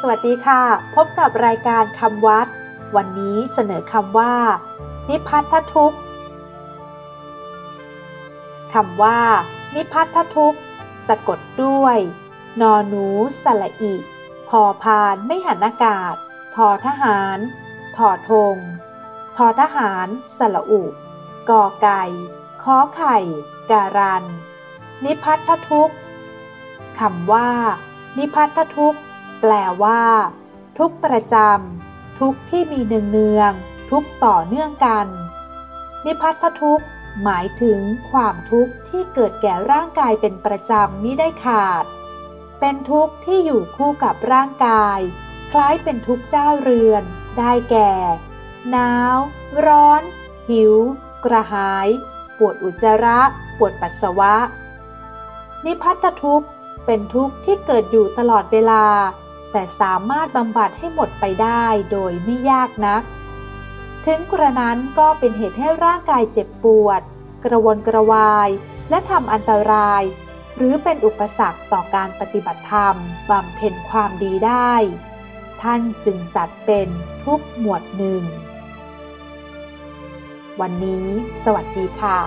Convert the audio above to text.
สวัสดีค่ะพบกับรายการคำวัดวันนี้เสนอคำว่านิพพัทธทุกข์คำว่านิพพัทธทุกข์สะกดด้วยนอหนูสระอิพอพานไม่หันอากาศทอทหารทอธงทอทหารสระอุกอไก่ขอไข่การันนิพพัทธทุกข์คำว่านิพพัทธทุกข์แปลว่าทุกข์ประจำทุกข์ที่มีเนืองๆทุกข์ต่อเนื่องกันนิพพัทธทุกข์หมายถึงความทุกข์ที่เกิดแก่ร่างกายเป็นประจำมิได้ขาดเป็นทุกข์ที่อยู่คู่กับร่างกายคล้ายเป็นทุกข์เจ้าเรือนได้แก่หนาวร้อนหิวกระหายปวดอุจจาระปวดปัสสาวะนิพพัทธทุกข์เป็นทุกข์ที่เกิดอยู่ตลอดเวลาแต่สามารถบำบัดให้หมดไปได้โดยไม่ยากนักถึงกระนั้นก็เป็นเหตุให้ร่างกายเจ็บปวดกระวนกระวายและทำอันตรายหรือเป็นอุปสรรคต่อการปฏิบัติธรรมบำเพ็ญความดีได้ท่านจึงจัดเป็นทุกข์หมวดหนึ่งวันนี้สวัสดีค่ะ